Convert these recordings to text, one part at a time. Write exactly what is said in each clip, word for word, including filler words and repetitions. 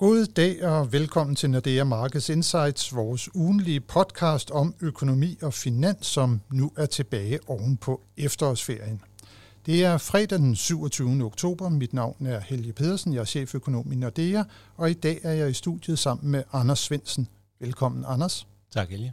God dag og velkommen til Nordea Markets Insights, vores ugenlige podcast om økonomi og finans, som nu er tilbage ovenpå efterårsferien. Det er fredag den syvogtyvende oktober. Mit navn er Helge Pedersen, jeg er cheføkonom i Nordea, og i dag er jeg i studiet sammen med Anders Svendsen. Velkommen, Anders. Tak, Helge.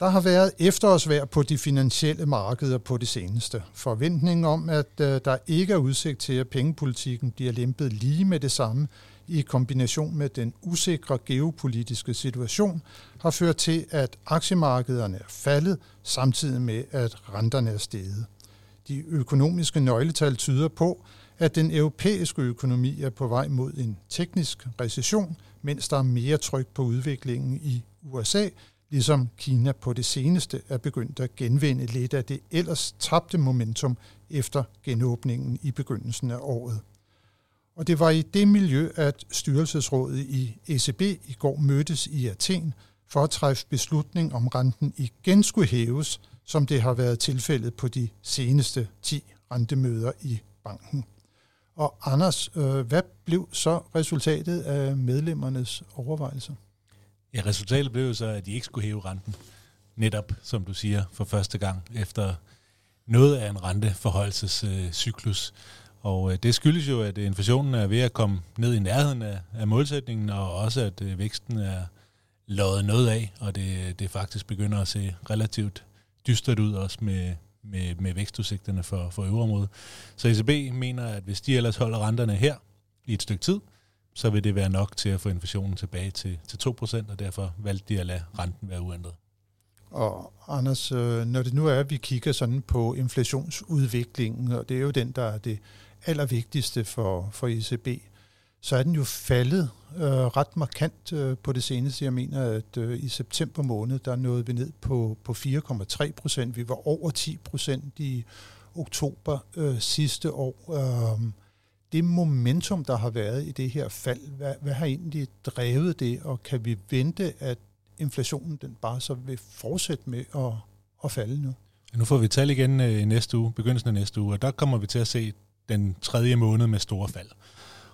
Der har været efterårsvejr på de finansielle markeder på det seneste. Forventningen om, at der ikke er udsigt til, at pengepolitikken bliver lempet lige med det samme, i kombination med den usikre geopolitiske situation, har ført til, at aktiemarkederne er faldet, samtidig med, at renterne er steget. De økonomiske nøgletal tyder på, at den europæiske økonomi er på vej mod en teknisk recession, mens der er mere tryk på udviklingen i U S A, ligesom Kina på det seneste er begyndt at genvinde lidt af det ellers tabte momentum efter genåbningen i begyndelsen af året. Og det var i det miljø, at styrelsesrådet i E C B i går mødtes i Athen for at træffe beslutning om renten igen skulle hæves, som det har været tilfældet på de seneste ti rentemøder i banken. Og Anders, hvad blev så resultatet af medlemmernes overvejelser? Ja, resultatet blev så, at de ikke skulle hæve renten. Netop, som du siger, for første gang efter noget af en renteforhøjelsescyklus. Og det skyldes jo, at inflationen er ved at komme ned i nærheden af, af målsætningen, og også at væksten er løjet noget af, og det, det faktisk begynder at se relativt dystert ud, også med, med, med vækstudsigterne for, for øvrigt. Så E C B mener, at hvis de ellers holder renterne her i et stykke tid, så vil det være nok til at få inflationen tilbage til, til to procent, og derfor valgte de at lade renten være uændret. Og Anders, når det nu er, at vi kigger sådan på inflationsudviklingen, og det er jo den, der er det allervigtigste for, for E C B, så er den jo faldet øh, ret markant øh, på det seneste. Jeg mener, at øh, i september måned, der nåede vi ned på, på fire komma tre procent. Vi var over ti procent i oktober øh, sidste år. Øh, det momentum, der har været i det her fald, hvad, hvad har egentlig drevet det, og kan vi vente, at inflationen den bare så vil fortsætte med at, at falde nu? Nu får vi tal igen i næste uge, begyndelsen af næste uge, og der kommer vi til at se den tredje måned med store fald.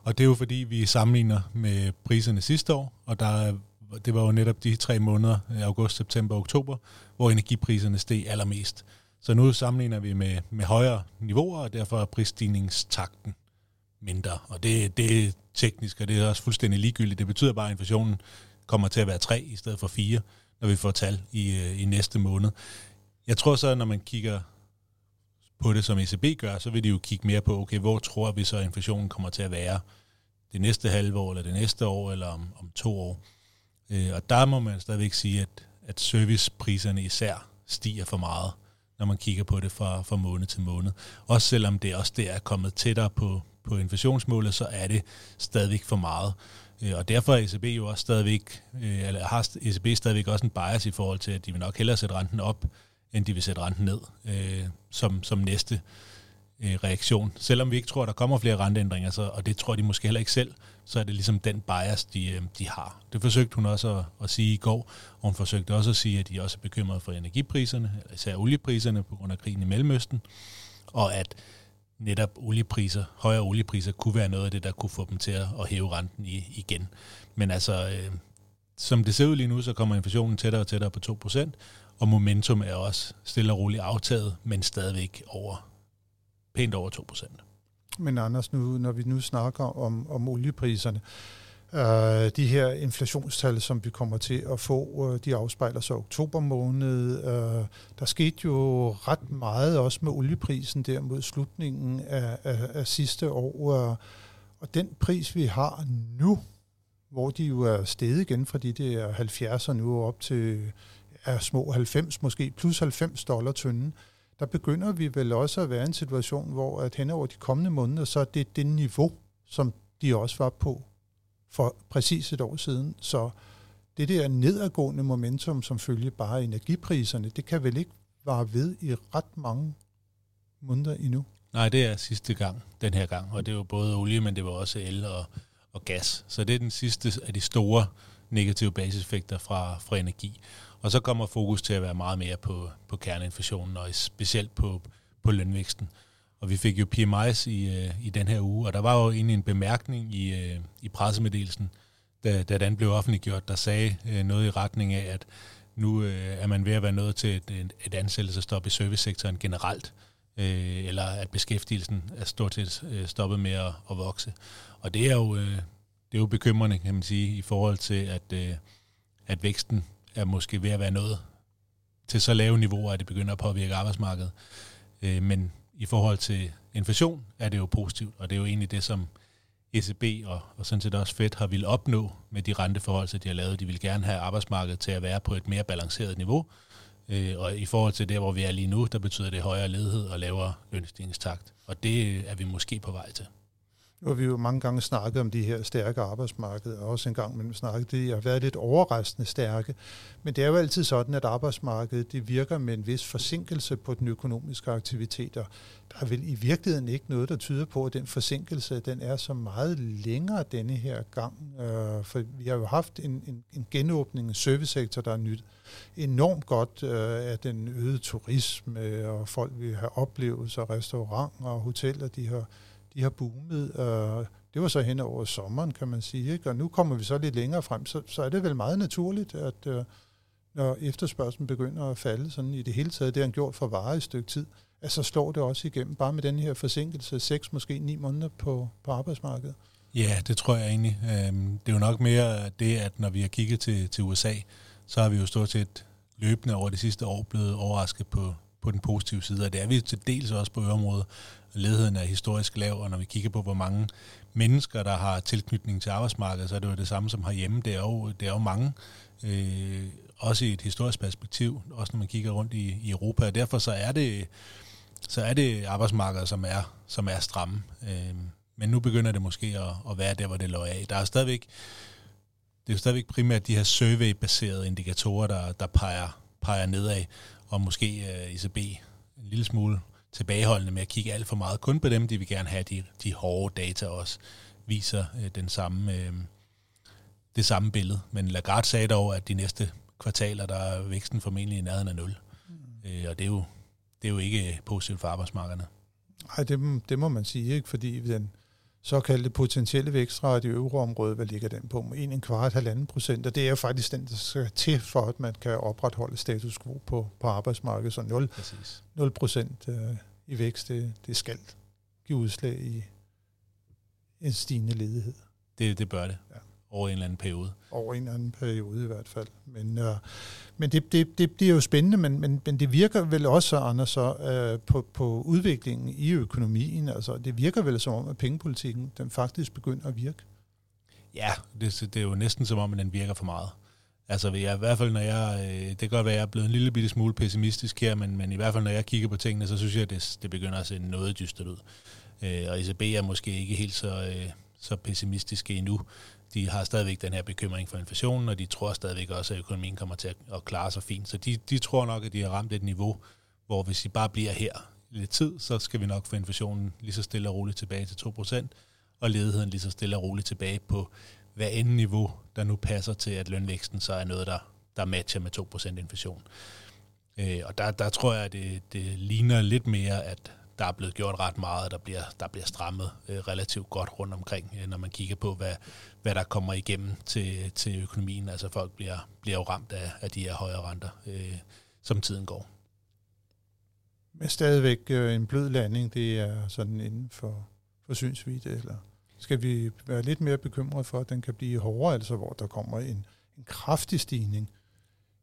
Og det er jo fordi, vi sammenligner med priserne sidste år, og der, det var jo netop de tre måneder, august, september og oktober, hvor energipriserne steg allermest. Så nu sammenligner vi med, med højere niveauer, og derfor er prisstigningstakten mindre. Og det, det er teknisk, og det er også fuldstændig ligegyldigt. Det betyder bare, at inflationen kommer til at være tre i stedet for fire, når vi får tal i, i næste måned. Jeg tror så, at når man kigger på det, som E C B gør, så vil de jo kigge mere på, okay, hvor tror vi så, at inflationen kommer til at være det næste halve år, eller det næste år, eller om, om to år. Øh, og der må man stadigvæk sige, at, at servicepriserne især stiger for meget, når man kigger på det fra, fra måned til måned. Også selvom det også der er kommet tættere på, på inflationsmålet, så er det stadigvæk for meget. Og derfor er E C B jo også stadigvæk, eller har E C B stadigvæk også en bias i forhold til, at de vil nok hellere sætte renten op, end de vil sætte renten ned øh, som, som næste øh, reaktion. Selvom vi ikke tror, at der kommer flere renteændringer, så, og det tror de måske heller ikke selv, så er det ligesom den bias, de, de har. Det forsøgte hun også at, at sige i går, og hun forsøgte også at sige, at de også er bekymrede for energipriserne, eller især oliepriserne på grund af krigen i Mellemøsten, og at netop oliepriser, højere oliepriser kunne være noget af det, der kunne få dem til at hæve renten i, igen. Men altså, øh, som det ser ud lige nu, så kommer inflationen tættere og tættere på to procent, og momentum er også stille og roligt aftaget, men stadigvæk over, pænt over to procent. Men Anders, nu, når vi nu snakker om, om oliepriserne, øh, de her inflationstal, som vi kommer til at få, øh, de afspejler så oktober måned. Øh, der skete jo ret meget også med olieprisen der mod slutningen af, af, af sidste år. Øh, og den pris, vi har nu, hvor de jo er steget igen fra de der halvfjerdser nu op til er små halvfems, måske plus halvfems dollar tynden, der begynder vi vel også at være i en situation, hvor at hen over de kommende måneder, så er det det niveau, som de også var på for præcis et år siden. Så det der nedadgående momentum, som følger bare energipriserne, det kan vel ikke vare ved i ret mange måneder endnu? Nej, det er sidste gang, den her gang, og det er jo både olie, men det var også el og, og gas. Så det er den sidste af de store negative basiseffekter fra, fra energi. Og så kommer fokus til at være meget mere på, på kerneinflationen, og specielt på, på lønvæksten. Og vi fik jo P M I's i, i den her uge, og der var jo egentlig en bemærkning i, i pressemeddelelsen, da, da den blev offentliggjort, der sagde øh, noget i retning af, at nu øh, er man ved at være nået til et, et ansættelsestop i servicesektoren generelt, øh, eller at beskæftigelsen er stort set stoppet med at, at vokse. Og det er, jo, øh, det er jo bekymrende, kan man sige, i forhold til, at, øh, at væksten er måske ved at være nået til så lave niveauer, at det begynder at påvirke arbejdsmarkedet. Øh, men i forhold til inflation er det jo positivt, og det er jo egentlig det, som E C B og, og sådan set også Fed har ville opnå med de renteforholdelser, de har lavet. De vil gerne have arbejdsmarkedet til at være på et mere balanceret niveau. Øh, og i forhold til der, hvor vi er lige nu, der betyder det højere ledighed og lavere lønstigningstakt. Og det er vi måske på vej til. Nu har vi jo mange gange snakket om de her stærke arbejdsmarkeder, og også en gang mellem snakket, det har været lidt overraskende stærke. Men det er jo altid sådan, at arbejdsmarkedet det virker med en vis forsinkelse på den økonomiske aktivitet. Og der er vel i virkeligheden ikke noget, der tyder på, at den forsinkelse den er så meget længere denne her gang. For vi har jo haft en, en, en genåbning af servicesektor, der er nyt enormt godt af den øgede turisme, og folk vil have oplevelser, restauranter og hoteller, de har... De har boomet, og det var så hen over sommeren, kan man sige, ikke? Og nu kommer vi så lidt længere frem, så, så er det vel meget naturligt, at øh, når efterspørgslen begynder at falde sådan i det hele taget, det han gjort for varer i et stykke tid, at så slår det også igennem, bare med den her forsinkelse, seks, måske ni måneder på, på arbejdsmarkedet. Ja, det tror jeg egentlig. Øhm, det er jo nok mere det, at når vi har kigget til, til U S A, så har vi jo stort set løbende over det sidste år blevet overrasket på, på den positive side, og det er vi til dels også på øreområdet. Ledigheden er historisk lav, og når vi kigger på, hvor mange mennesker, der har tilknytning til arbejdsmarkedet, så er det jo det samme som herhjemme. Det er jo, det er jo mange, øh, også i et historisk perspektiv, også når man kigger rundt i, i Europa. Og derfor så er det, så er det arbejdsmarkedet, som er, som er stramme. Øh, men nu begynder det måske at, at være der, hvor det lå af. Der er stadigvæk, det er stadigvæk primært de her survey-baserede indikatorer, der, der peger, peger nedad, og måske øh, E C B en lille smule tilbageholdende med at kigge alt for meget kun på dem. De vil gerne have, de, de hårde data også viser øh, den samme, øh, det samme billede. Men Lagarde sagde dog, at de næste kvartaler, der er væksten formentlig i nærheden af nul. Mm. Øh, og det er, jo, det er jo ikke positivt for arbejdsmarkederne. Nej, det, det må man sige, ikke? Fordi den såkaldte potentielle vækstrate i euroområdet, hvad ligger den på? en komma fem til en komma fem procent, og det er jo faktisk den, der skal til for, at man kan opretholde status quo på, på arbejdsmarkedet. Så nul procent øh, i vækst, det, det skal give udslag i en stigende ledighed. Det, det bør det, ja. Over en eller anden periode. Over en eller anden periode i hvert fald. Men, øh, men det, det, det bliver jo spændende, men, men, men det virker vel også, Anders, så, øh, på, på udviklingen i økonomien. Altså, det virker vel som om, at pengepolitikken den faktisk begynder at virke. Ja, det, det er jo næsten som om, at den virker for meget. Altså jeg, i hvert fald, når jeg, øh, det kan godt være, at jeg er blevet en lille bitte smule pessimistisk her, men, men i hvert fald, når jeg kigger på tingene, så synes jeg, at det, det begynder at se noget dystert ud. Øh, og E C B er måske ikke helt så, øh, så pessimistiske endnu. De har stadigvæk den her bekymring for inflationen, og de tror stadigvæk også, at økonomien kommer til at klare sig fint. Så de, de tror nok, at de har ramt et niveau, hvor hvis de bare bliver her lidt tid, så skal vi nok få inflationen lige så stille og roligt tilbage til to procent, og ledigheden lige så stille og roligt tilbage på hver anden niveau, der nu passer til, at lønvæksten så er noget, der, der matcher med to procent inflation. Øh, og der, der tror jeg, at det, det ligner lidt mere, at der er blevet gjort ret meget, der bliver, der bliver strammet øh, relativt godt rundt omkring, øh, når man kigger på, hvad, hvad der kommer igennem til, til økonomien. Altså folk bliver, bliver jo ramt af, af de her højere renter, øh, som tiden går. Men stadigvæk øh, en blød landing, det er sådan inden for, for synsvidde, eller skal vi være lidt mere bekymrede for, at den kan blive hårdere, altså hvor der kommer en, en kraftig stigning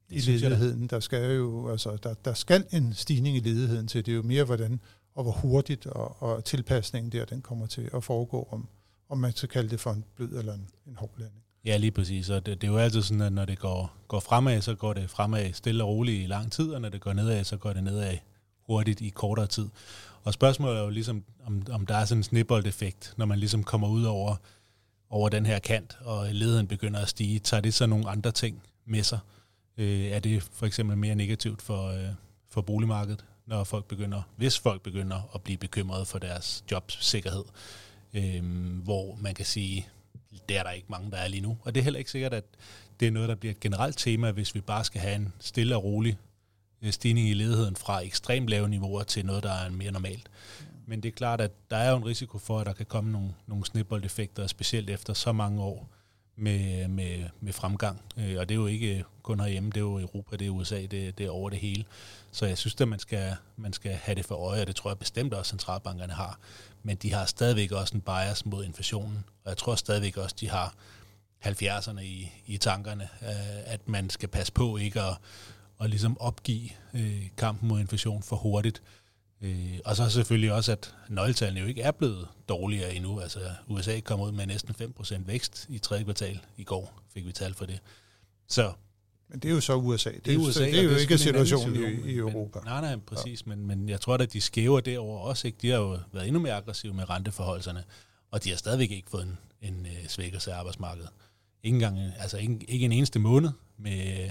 i ledigheden. Der skal jo, altså, der, der skal en stigning i ledigheden til, det er jo mere hvordan og hvor hurtigt, og, og tilpasningen der, den kommer til at foregå, om, om man skal kalde det for en blød eller en, en hård landing. Ja, lige præcis. Og det, det er jo altid sådan, at når det går, går fremad, så går det fremad stille og roligt i lang tid, og når det går nedad, så går det nedad hurtigt i kortere tid. Og spørgsmålet er jo ligesom, om, om der er sådan en sneboldeffekt, når man ligesom kommer ud over, over den her kant, og ledigheden begynder at stige. Tager det så nogle andre ting med sig? Øh, er det for eksempel mere negativt for, øh, for boligmarkedet? Når folk begynder, hvis folk begynder at blive bekymrede for deres jobsikkerhed, øh, hvor man kan sige, der er der ikke mange, der er lige nu. Og det er heller ikke sikkert, at det er noget, der bliver et generelt tema, hvis vi bare skal have en stille og rolig stigning i ledigheden fra ekstremt lave niveauer til noget, der er mere normalt. Men det er klart, at der er jo en risiko for, at der kan komme nogle, nogle sneboldeffekter, specielt efter så mange år med, med, med fremgang. Og det er jo ikke kun herhjemme, det er jo Europa, det er U S A, det, det er over det hele. Så jeg synes, at man skal, man skal have det for øje, og det tror jeg bestemt også, centralbankerne har. Men de har stadigvæk også en bias mod inflationen, og jeg tror stadigvæk også, de har halvfjerdserne i, i tankerne, at man skal passe på ikke at, at ligesom opgive kampen mod inflation for hurtigt. Og så selvfølgelig også, at nøgletallene jo ikke er blevet dårligere endnu. Altså U S A kom ud med næsten fem procent vækst i tredje kvartal. I går fik vi tal for det. Så, men det er jo så U S A. Det er, U S A, det er jo det er ikke situationen situation i, i Europa. Men, nej, nej, præcis. Ja. Men, men jeg tror da, de skæver derover også. Ikke? De har jo været endnu mere aggressive med renteforholdelserne, og de har stadigvæk ikke fået en, en svækkelse af arbejdsmarkedet. Ikke engang, altså ikke, ikke en eneste måned med,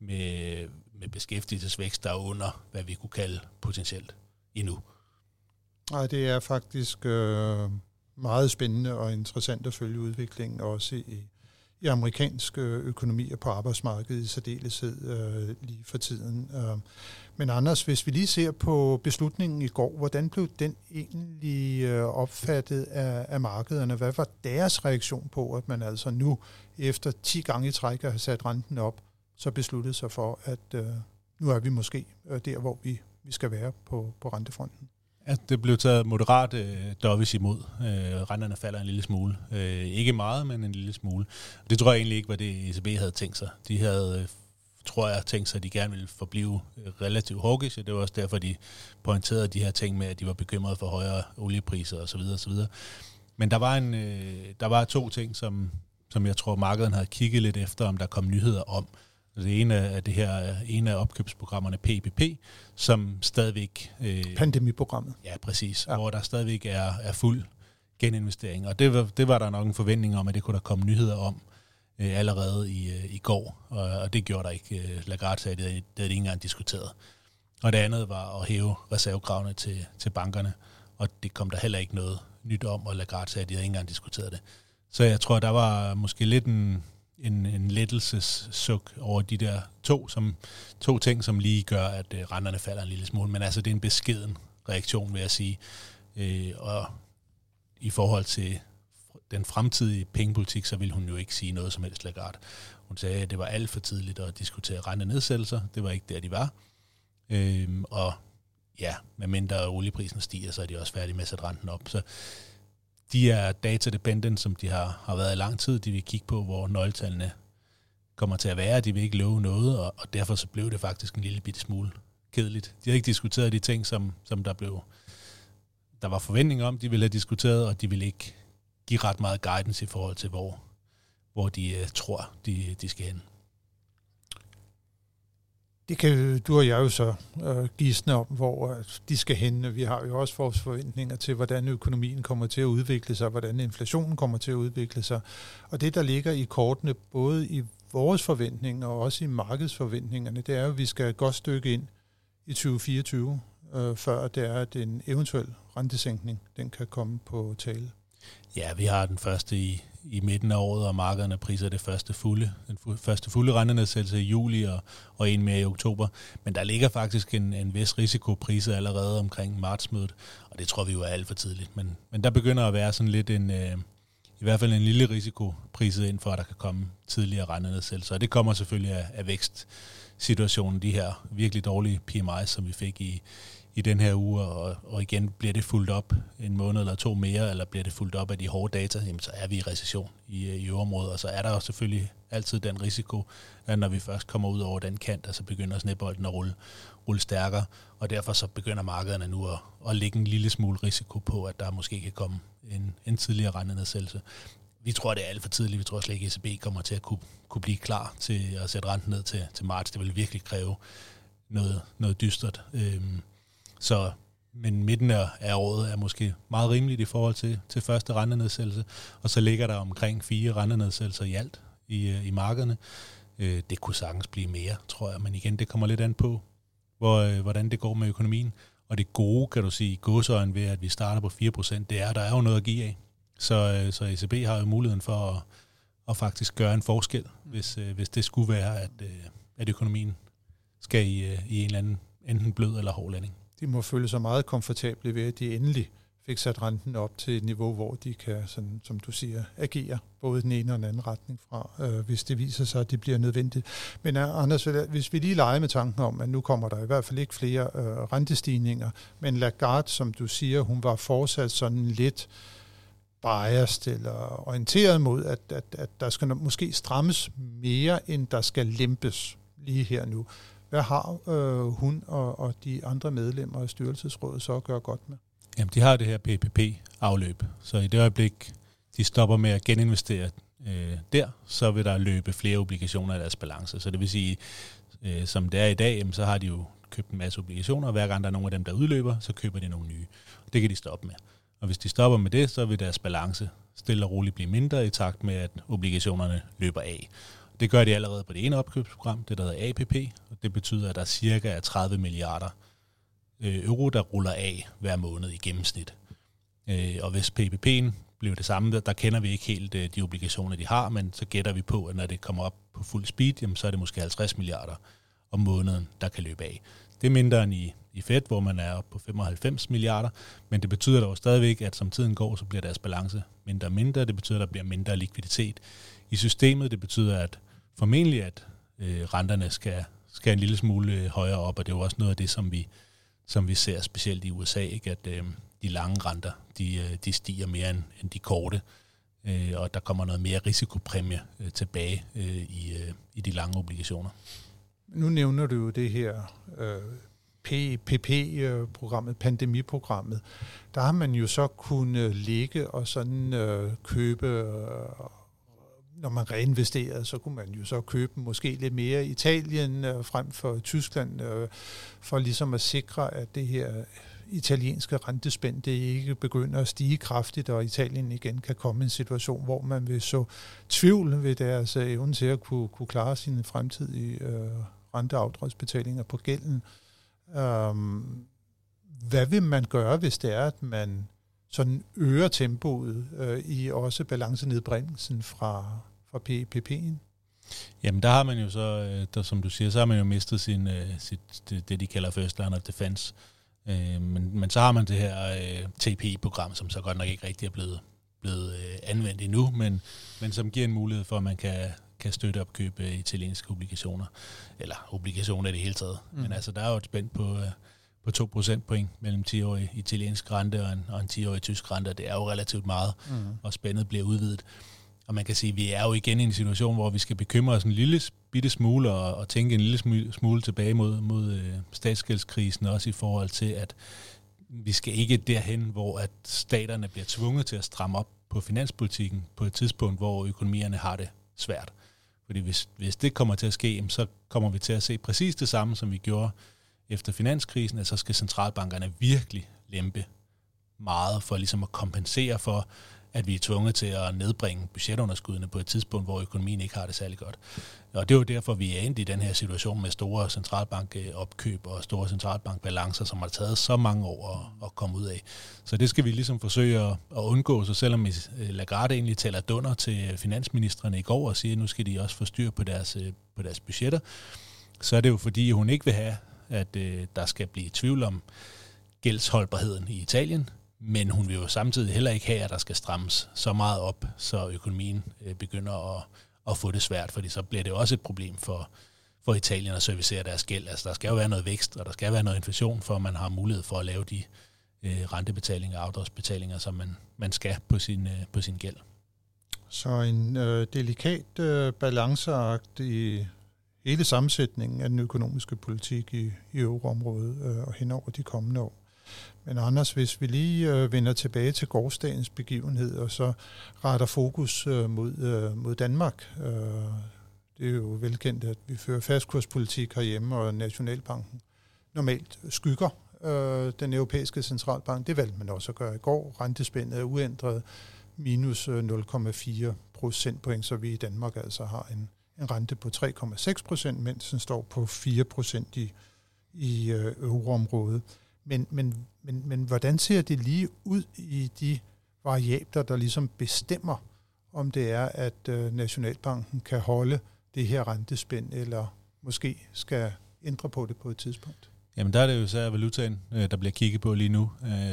med, med beskæftigelsesvækst, der er under, hvad vi kunne kalde potentielt endnu. Nej, det er faktisk øh, meget spændende og interessant at følge udviklingen også i, i amerikansk økonomi og på arbejdsmarkedet i særdeleshed øh, lige for tiden. Øh. Men Anders, hvis vi lige ser på beslutningen i går, hvordan blev den egentlig øh, opfattet af, af markederne? Hvad var deres reaktion på, at man altså nu efter ti gange i træk har sat renten op, så besluttede sig for, at øh, nu er vi måske øh, der, hvor vi vi skal være på, på rentefronten? At det blev taget moderat øh, dovish imod. Øh, renterne falder en lille smule. Øh, ikke meget, men en lille smule. Det tror jeg egentlig ikke var det, E C B havde tænkt sig. De havde, tror jeg, tænkt sig, at de gerne ville forblive relativt hawkish, og det var også derfor, de pointerede de her ting med, at de var bekymrede for højere oliepriser osv. osv. Men der var, en, øh, der var to ting, som, som jeg tror, markedet havde kigget lidt efter, om der kom nyheder om. Det ene er det her, en af opkøbsprogrammerne P P P, som stadigvæk... Øh, Pandemiprogrammet. Ja, præcis. Ja. Hvor der stadigvæk er, er fuld geninvestering. Og det var, det var der nok en forventning om, at det kunne der komme nyheder om øh, allerede i, øh, i går. Og, og det gjorde der ikke. Lagarde sagde, det havde de ikke engang diskuteret. Og det andet var at hæve reservekravene til, til bankerne. Og det kom der heller ikke noget nyt om, og Lagarde sagde, de havde ikke engang diskuteret det. Så jeg tror, der var måske lidt en... en, en lettelsessuk over de der to, som, to ting, som lige gør, at øh, renterne falder en lille smule. Men altså, det er en beskeden reaktion, vil jeg sige. Øh, og i forhold til den fremtidige pengepolitik, så ville hun jo ikke sige noget som helst, Lagarde. Hun sagde, at det var alt for tidligt at diskutere rentenedsættelser. Det var ikke der, de var. Øh, og ja, medmindre olieprisen stiger, så er de også færdige med at sætte renten op. Så de er data-dependent, som de har, har været i lang tid. De vil kigge på, hvor nøgletallene kommer til at være. De vil ikke love noget, og, og derfor så blev det faktisk en lille bitte smule kedeligt. De har ikke diskuteret de ting, som, som der blev, der var forventninger om, de ville have diskuteret, og de ville ikke give ret meget guidance i forhold til, hvor, hvor de uh, tror, de, de skal hen. Det kan du og jeg jo så øh, gisne om, hvor de skal hen. Vi har jo også vores forventninger til, hvordan økonomien kommer til at udvikle sig, hvordan inflationen kommer til at udvikle sig. Og det, der ligger i kortene, både i vores forventninger og også i markedsforventningerne, det er jo, at vi skal et godt stykke ind i tyve fireogtyve, øh, før det er, at en eventuel rentesænkning den kan komme på tale. Ja, vi har den første i, i midten af året, og markederne priser det første fulde, den fu- første fulde rentenedsættelse i juli og, og en mere i oktober. Men der ligger faktisk en, en vis risikopriser allerede omkring martsmødet, og det tror vi jo er alt for tidligt. Men, men der begynder at være sådan lidt en, øh, i hvert fald en lille risikopriset ind for, at der kan komme tidligere rentenedsættelser. Og det kommer selvfølgelig af, af vækstsituationen, de her virkelig dårlige P M I's, som vi fik i i den her uge, og, og igen bliver det fuldt op en måned eller to mere, eller bliver det fuldt op af de hårde data, jamen, så er vi i recession i, i området, og så er der jo selvfølgelig altid den risiko, at når vi først kommer ud over den kant, og så begynder snebolden at rulle, rulle stærkere, og derfor så begynder markederne nu at, at lægge en lille smule risiko på, at der måske kan komme en, en tidligere rentenedsættelse. Vi tror, det er alt for tidligt. Vi tror slet ikke, E C B kommer til at kunne, kunne blive klar til at sætte renten ned til, til marts. Det vil virkelig kræve noget, noget dystert. Øhm, Så, men midten af året er måske meget rimeligt i forhold til, til første rentenedsættelse, og så ligger der omkring fire rentenedsættelser i alt i, i markederne. Det kunne sagtens blive mere, tror jeg, men igen, det kommer lidt an på, hvor, hvordan det går med økonomien. Og det gode, kan du sige, i godsøjen ved, at vi starter på fire procent, det er, der er jo noget at give af. Så, så E C B har jo muligheden for at, at faktisk gøre en forskel, hvis, hvis det skulle være, at, at økonomien skal i, i en eller anden enten blød eller hård landing. De må føle sig meget komfortable ved, at de endelig fik sat renten op til et niveau, hvor de kan, sådan, som du siger, agere både den ene og den anden retning fra, øh, hvis det viser sig, at det bliver nødvendigt. Men Anders, hvis vi lige leger med tanken om, at nu kommer der i hvert fald ikke flere øh, rentestigninger, men Lagarde, som du siger, hun var fortsat sådan lidt biased eller orienteret mod, at, at, at der skal måske strammes mere, end der skal lempes lige her nu. Hvad har øh, hun og, og de andre medlemmer af styrelsesrådet så at gøre godt med? Jamen, de har det her P P P-afløb, så i det øjeblik, de stopper med at geninvestere øh, der, så vil der løbe flere obligationer i deres balance. Så det vil sige, øh, som det er i dag, jamen, så har de jo købt en masse obligationer, og hver gang der er nogle af dem, der udløber, så køber de nogle nye. Det kan de stoppe med. Og hvis de stopper med det, så vil deres balance stille og roligt blive mindre i takt med, at obligationerne løber af. Det gør de allerede på det ene opkøbsprogram, det der hedder A P P, og det betyder, at der cirka er tredive milliarder euro, der ruller af hver måned i gennemsnit. Og hvis P P P'en bliver det samme, der kender vi ikke helt de obligationer, de har, men så gætter vi på, at når det kommer op på fuld speed, jamen, så er det måske halvtreds milliarder om måneden, der kan løbe af. Det er mindre end i, i Fed, hvor man er oppe på femoghalvfems milliarder, men det betyder dog stadigvæk, at som tiden går, så bliver deres balance mindre og mindre. Det betyder, at der bliver mindre likviditet i systemet. Det betyder, at formentlig, at øh, renterne skal, skal en lille smule højere op, og det er jo også noget af det, som vi som vi ser specielt i U S A, ikke? At øh, de lange renter, de, de stiger mere end, end de korte, øh, og der kommer noget mere risikopræmie øh, tilbage øh, i, øh, i de lange obligationer. Nu nævner du jo det her øh, P P P-programmet, pandemiprogrammet. Der har man jo så kunnet ligge og sådan øh, købe... Øh, Når man reinvesterede, så kunne man jo så købe måske lidt mere Italien øh, frem for Tyskland, øh, for ligesom at sikre, at det her italienske rentespænd, det ikke begynder at stige kraftigt, og Italien igen kan komme i en situation, hvor man vil så tvivl ved deres evne til at kunne, kunne klare sine fremtidige øh, renteafdragsbetalinger på gælden. Um, hvad vil man gøre, hvis det er, at man sådan øger tempoet øh, i også balancenedbringelsen fra fra P P P'en? Jamen der har man jo så, der, som du siger, så har man jo mistet sin, sit, det, det de kalder first line of defense. Øh, men, men så har man det her øh, T P I-program, som så godt nok ikke rigtig er blevet, blevet øh, anvendt endnu, men, men som giver en mulighed for, at man kan, kan støtte op købe øh, italienske obligationer, eller obligationer i det hele taget. Mm. Men altså, der er jo et spænd på... Øh, på to procentpoint mellem ti-årig italiensk rente og en, og en ti-årig tysk rente, og det er jo relativt meget, mm. og spændet bliver udvidet. Og man kan sige, at vi er jo igen i en situation, hvor vi skal bekymre os en lille bitte smule, og, og tænke en lille smule tilbage mod, mod øh, statsgældskrisen, også i forhold til, at vi skal ikke derhen, hvor at staterne bliver tvunget til at stramme op på finanspolitikken på et tidspunkt, hvor økonomierne har det svært. Fordi hvis, hvis det kommer til at ske, så kommer vi til at se præcis det samme, som vi gjorde efter finanskrisen, at så skal centralbankerne virkelig lempe meget for ligesom at kompensere for, at vi er tvunget til at nedbringe budgetunderskuddene på et tidspunkt, hvor økonomien ikke har det særlig godt. Og det er jo derfor, vi er endt i den her situation med store centralbankopkøb og store centralbankbalancer, som har taget så mange år at komme ud af. Så det skal vi ligesom forsøge at undgå, så selvom Lagarde egentlig taler dunder til finansministrene i går og siger, at nu skal de også få styr på deres, på deres budgetter, så er det jo fordi, hun ikke vil have at øh, der skal blive tvivl om gældsholdbarheden i Italien, men hun vil jo samtidig heller ikke have, at der skal strammes så meget op, så økonomien øh, begynder at, at få det svært, fordi så bliver det også et problem for, for Italien at servicere deres gæld. Altså, der skal jo være noget vækst, og der skal være noget inflation, for at man har mulighed for at lave de øh, rentebetalinger og afdragsbetalinger, som man, man skal på sin, øh, på sin gæld. Så en øh, delikat øh, balanceakt i hele sammensætningen af den økonomiske politik i, i euroområdet øh, og henover de kommende år. Men Anders, hvis vi lige øh, vender tilbage til gårsdagens begivenhed, og så retter fokus øh, mod, øh, mod Danmark. Øh, det er jo velkendt, at vi fører fastkurspolitik herhjemme, og Nationalbanken normalt skygger øh, den europæiske centralbank. Det valgte man også at gøre i går. Rentespændet er uændret minus nul komma fire procentpoint, så vi i Danmark altså har en en rente på tre komma seks procent, mens den står på fire procent i, i øh, euroområdet. Men, men, men, men hvordan ser det lige ud i de variabler, der ligesom bestemmer, om det er, at øh, Nationalbanken kan holde det her rentespænd, eller måske skal ændre på det på et tidspunkt? Jamen der er det jo så valutaen, der bliver kigget på lige nu.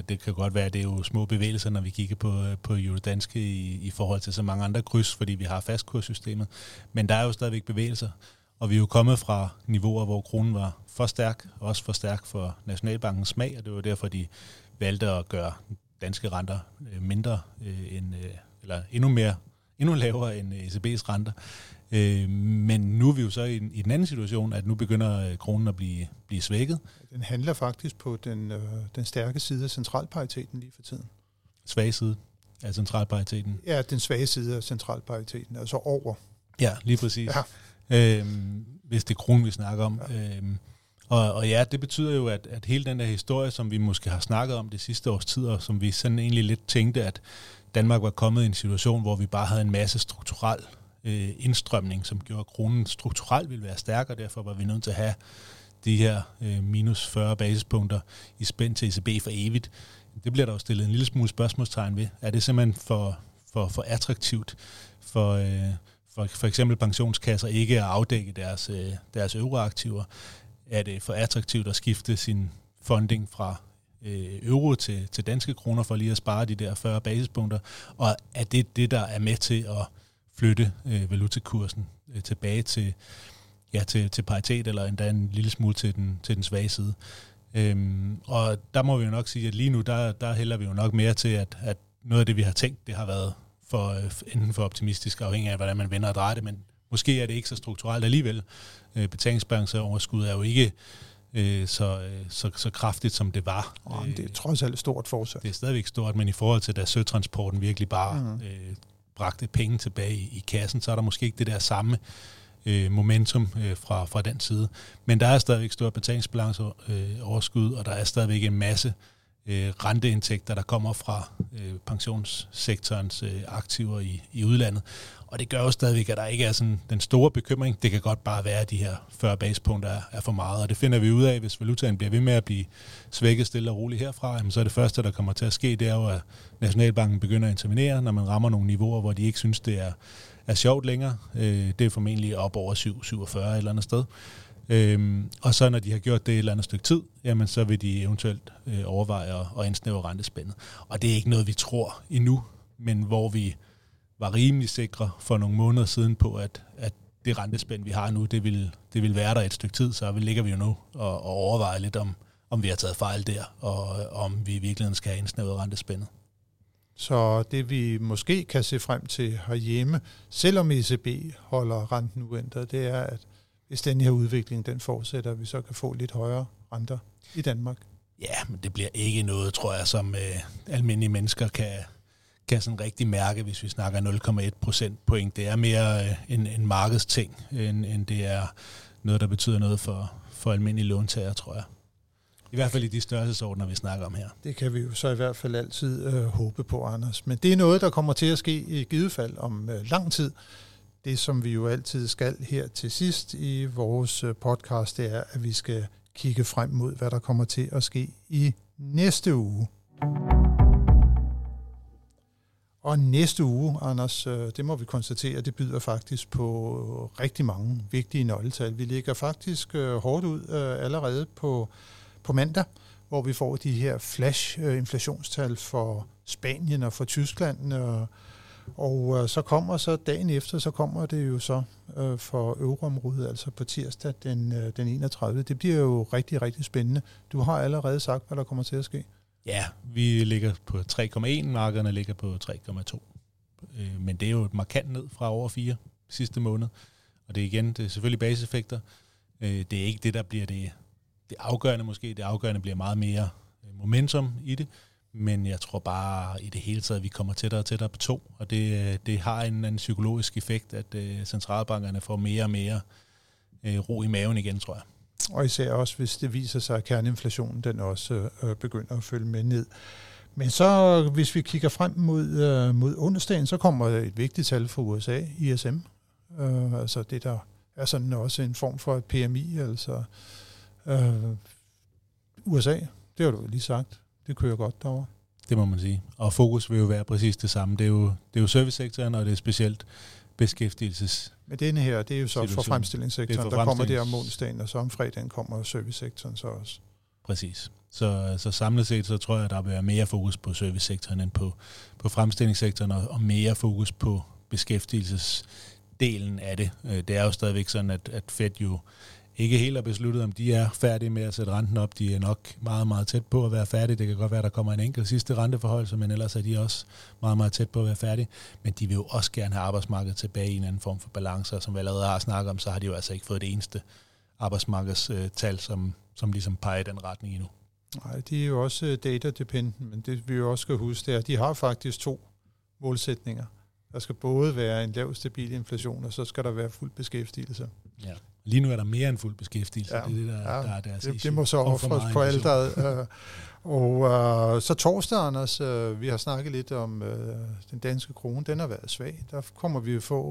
Det kan godt være, at det er jo små bevægelser, når vi kigger på, på eurodanske i, i forhold til så mange andre kryds, fordi vi har fastkurssystemet. Men der er jo stadigvæk bevægelser, og vi er jo kommet fra niveauer, hvor kronen var for stærk, også for stærk for Nationalbankens smag, og det var derfor, de valgte at gøre danske renter mindre end, eller endnu mere, endnu lavere end E C B's renter. Men nu er vi jo så i den anden situation, at nu begynder kronen at blive, blive svækket. Den handler faktisk på den, øh, den stærke side af centralpariteten lige for tiden. Svage side af centralpariteten? Ja, den svage side af centralpariteten, altså over. Ja, lige præcis. Ja. Øhm, hvis det er kronen, vi snakker om. Ja. Øhm, og, og ja, det betyder jo, at, at hele den der historie, som vi måske har snakket om det sidste års tid, og som vi sådan egentlig lidt tænkte, at Danmark var kommet i en situation, hvor vi bare havde en masse strukturel indstrømning, som gjorde, at kronen strukturelt ville være stærkere, derfor var vi nødt til at have de her minus fyrre basispunkter i spænd til E C B for evigt. Det bliver der jo stillet en lille smule spørgsmålstegn ved. Er det simpelthen for, for, for attraktivt for, for for eksempel pensionskasser ikke at afdække deres, deres euroaktiver? Er det for attraktivt at skifte sin funding fra euro til, til danske kroner for lige at spare de der fyrre basispunkter? Og er det det, der er med til at flytte øh, valutakursen øh, tilbage til, ja, til, til paritet, eller endda en lille smule til den, til den svage side. Øhm, og der må vi jo nok sige, at lige nu, der, der hælder vi jo nok mere til, at, at noget af det, vi har tænkt, det har været for, øh, enten for optimistisk, afhængig af, hvordan man vender og drejer det, men måske er det ikke så strukturelt alligevel. Øh, Betalingsbalanceoverskud er jo ikke øh, så, øh, så, så kraftigt, som det var. Oh, det er trods alt stort fortsat. Det er stadigvæk stort, men i forhold til, da søtransporten virkelig bare... Mm. Øh, bragte penge tilbage i, i kassen, så er der måske ikke det der samme øh, momentum øh, fra, fra den side. Men der er stadigvæk stort betalingsbalanceoverskud, øh, og der er stadigvæk en masse øh, renteindtægter, der kommer fra øh, pensionssektorens øh, aktiver i, i udlandet. Og det gør jo stadigvæk, at der ikke er sådan den store bekymring. Det kan godt bare være, at de her fyrre basepunkter er, er for meget, og det finder vi ud af, hvis valutaen bliver ved med at blive svækket stille og roligt herfra. Jamen, så er det første, der kommer til at ske, det er jo, at Nationalbanken begynder at intervenere, når man rammer nogle niveauer, hvor de ikke synes, det er, er sjovt længere. Øh, det er formentlig op over syv komma syvogfyrre et eller andet sted. Øh, og så når de har gjort det et eller andet stykke tid, jamen, så vil de eventuelt øh, overveje at, at indsnævre rentespændet. Og det er ikke noget, vi tror endnu, men hvor vi var rimelig sikre for nogle måneder siden på, at, at det rentespænd, vi har nu, det vil, det vil være der et stykke tid, så ligger vi jo nu og, og overvejer lidt, om, om vi har taget fejl der, og om vi i virkeligheden skal have indsnævret rentespændet. Så det vi måske kan se frem til herhjemme, selvom E C B holder renten uændret, det er, at hvis den her udvikling den fortsætter, vi så kan få lidt højere renter i Danmark. Ja, men det bliver ikke noget, tror jeg, som øh, almindelige mennesker kan... kan sådan rigtig mærke, hvis vi snakker nul komma en procentpoint. Det er mere øh, en, en markedsting, end, end det er noget, der betyder noget for, for almindelige låntager, tror jeg. I hvert fald i de størrelsesordner, vi snakker om her. Det kan vi jo så i hvert fald altid øh, håbe på, Anders. Men det er noget, der kommer til at ske i givet fald om øh, lang tid. Det, som vi jo altid skal her til sidst i vores øh, podcast, det er, at vi skal kigge frem mod, hvad der kommer til at ske i næste uge. Og næste uge, Anders, det må vi konstatere, det byder faktisk på rigtig mange vigtige nøgletal. Vi ligger faktisk hårdt ud allerede på, på mandag, hvor vi får de her flash-inflationstal for Spanien og for Tyskland. Og så kommer så dagen efter, så kommer det jo så for euroområdet, altså på tirsdag den, den enogtredivte Det bliver jo rigtig, rigtig spændende. Du har allerede sagt, hvad der kommer til at ske. Ja, vi ligger på tre komma en, markederne ligger på tre komma to. Men det er jo et markant ned fra over fire sidste måned. Og det er igen, det er selvfølgelig baseffekter. Det er ikke det, der bliver det, det afgørende måske. Det afgørende bliver meget mere momentum i det. Men jeg tror bare i det hele taget, at vi kommer tættere og tættere på to. Og det, det har en anden psykologisk effekt, at centralbankerne får mere og mere ro i maven igen, tror jeg. Og især også, hvis det viser sig, at kerneinflationen den også øh, begynder at følge med ned. Men så, hvis vi kigger frem mod, øh, mod onsdagen, så kommer et vigtigt tal fra U S A, I S M. Øh, altså det, der er sådan også en form for et P M I. Altså, øh, U S A, det har du lige sagt, det kører godt derovre. Det må man sige. Og fokus vil jo være præcis det samme. Det er jo, det er jo servicesektoren, og det er specielt beskæftigelses. Men denne her, det er jo så for fremstillingssektoren, for der kommer det om onsdagen, og så om fredagen kommer servicesektoren så også. Præcis. Så, så samlet set, så tror jeg, at der vil være mere fokus på servicesektoren end på, på fremstillingssektoren, og, og mere fokus på beskæftigelsesdelen af det. Det er jo stadigvæk sådan, at, at Fed jo ikke helt har besluttet, om de er færdige med at sætte renten op. De er nok meget, meget tæt på at være færdige. Det kan godt være, at der kommer en enkelt sidste renteforhøjelse, men ellers er de også meget, meget tæt på at være færdige. Men de vil jo også gerne have arbejdsmarkedet tilbage i en anden form for balance, og som vi allerede har snakket om, så har de jo altså ikke fået det eneste arbejdsmarkedstal, som, som ligesom peger i den retning endnu. Nej, de er jo også data-dependent, men det vi jo også skal huske, det er, at de har faktisk to målsætninger. Der skal både være en lav, stabil inflation, og så skal der være fuld beskæftigelse. Ja. Lige nu er der mere end fuld beskæftigelse. Ja, det, det, der, ja, der er deres det, det må så offres på alderet. Øh, og øh, så torsdag, Anders, øh, vi har snakket lidt om øh, den danske krone. Den har været svag. Der kommer vi jo få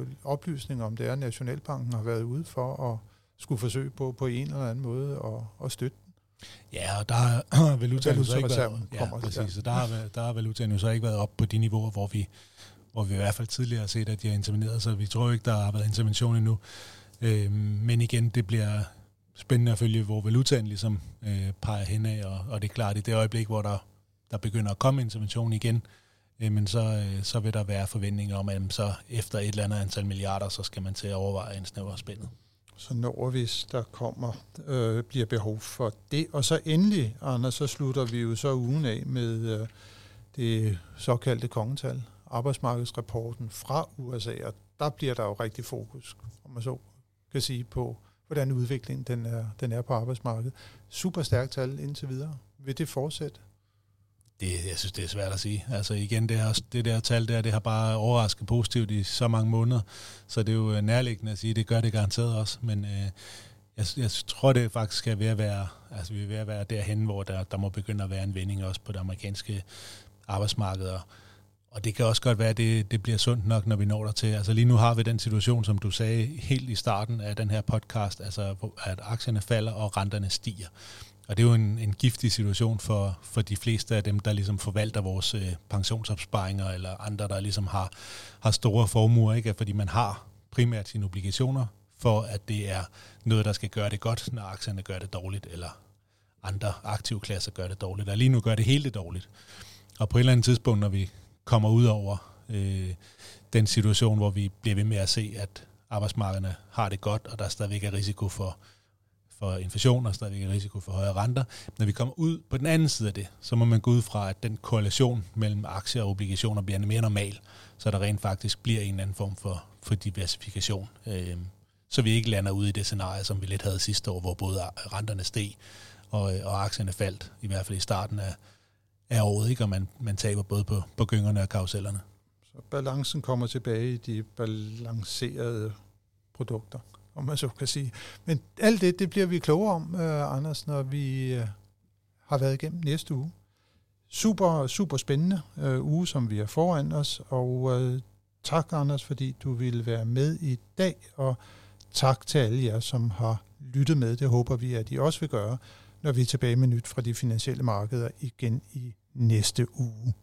øh, oplysninger om det er, Nationalbanken har været ude for at skulle forsøge på, på en eller anden måde at, at støtte. Ja, og der har valutaen jo så ikke været, ja, præcis, så der har, der har valutaen jo så ikke været op på de niveauer, hvor vi, hvor vi i hvert fald tidligere har set, at de har interveneret, så vi tror jo ikke, der har været intervention endnu. Øh, men igen, det bliver spændende at følge, hvor valutaen ligesom øh, peger henad, og, og det er klart, i det øjeblik, hvor der, der begynder at komme intervention igen, øh, men så, øh, så vil der være forventninger om, at så efter et eller andet antal milliarder, så skal man til at overveje en snævrere spændet. Så når hvis der kommer, øh, bliver behov for det. Og så endelig, Anders, så slutter vi jo så ugen af med øh, det såkaldte kongetal, arbejdsmarkedsrapporten fra U S A, og der bliver der jo rigtig fokus, om man så kan sige, på hvordan udviklingen den er, den er på arbejdsmarkedet. Super stærkt tal indtil videre. Vil det fortsætte? Det, jeg synes, det er svært at sige. Altså igen, det, her, det der tal der, det har bare overrasket positivt i så mange måneder, så det er jo nærliggende at sige, det gør det garanteret også, men øh, jeg, jeg tror, det faktisk er ved at være, altså vi er ved at være derhen, hvor der, der må begynde at være en vending også på det amerikanske arbejdsmarked, og, og det kan også godt være, at det, det bliver sundt nok, når vi når der til. Altså lige nu har vi den situation, som du sagde helt i starten af den her podcast, altså at aktierne falder og renterne stiger. Og det er jo en, en giftig situation for, for de fleste af dem, der ligesom forvalter vores øh, pensionsopsparinger, eller andre, der ligesom har, har store formuer, ikke? Fordi man har primært sine obligationer, for at det er noget, der skal gøre det godt, når aktierne gør det dårligt, eller andre aktivklasser gør det dårligt. Og lige nu gør det hele det dårligt. Og på et eller andet tidspunkt, når vi kommer ud over øh, den situation, hvor vi bliver ved med at se, at arbejdsmarkederne har det godt, og der stadigvæk er risiko for for inflation, og stadigvæk en risiko for højere renter. Når vi kommer ud på den anden side af det, så må man gå ud fra, at den korrelation mellem aktier og obligationer bliver mere normal, så der rent faktisk bliver en eller anden form for, for diversifikation. Øh, så vi ikke lander ude i det scenarie, som vi lidt havde sidste år, hvor både renterne steg og, og aktierne faldt, i hvert fald i starten af, af året, ikke? Og man, man taber både på, på gyngerne og karusellerne. Så balancen kommer tilbage i de balancerede produkter, om man så kan sige. Men alt det, det bliver vi klogere om, uh, Anders, når vi uh, har været igennem næste uge. Super, super spændende uh, uge, som vi har foran os, og uh, tak, Anders, fordi du ville være med i dag, og tak til alle jer, som har lyttet med. Det håber vi, at I også vil gøre, når vi er tilbage med nyt fra de finansielle markeder igen i næste uge.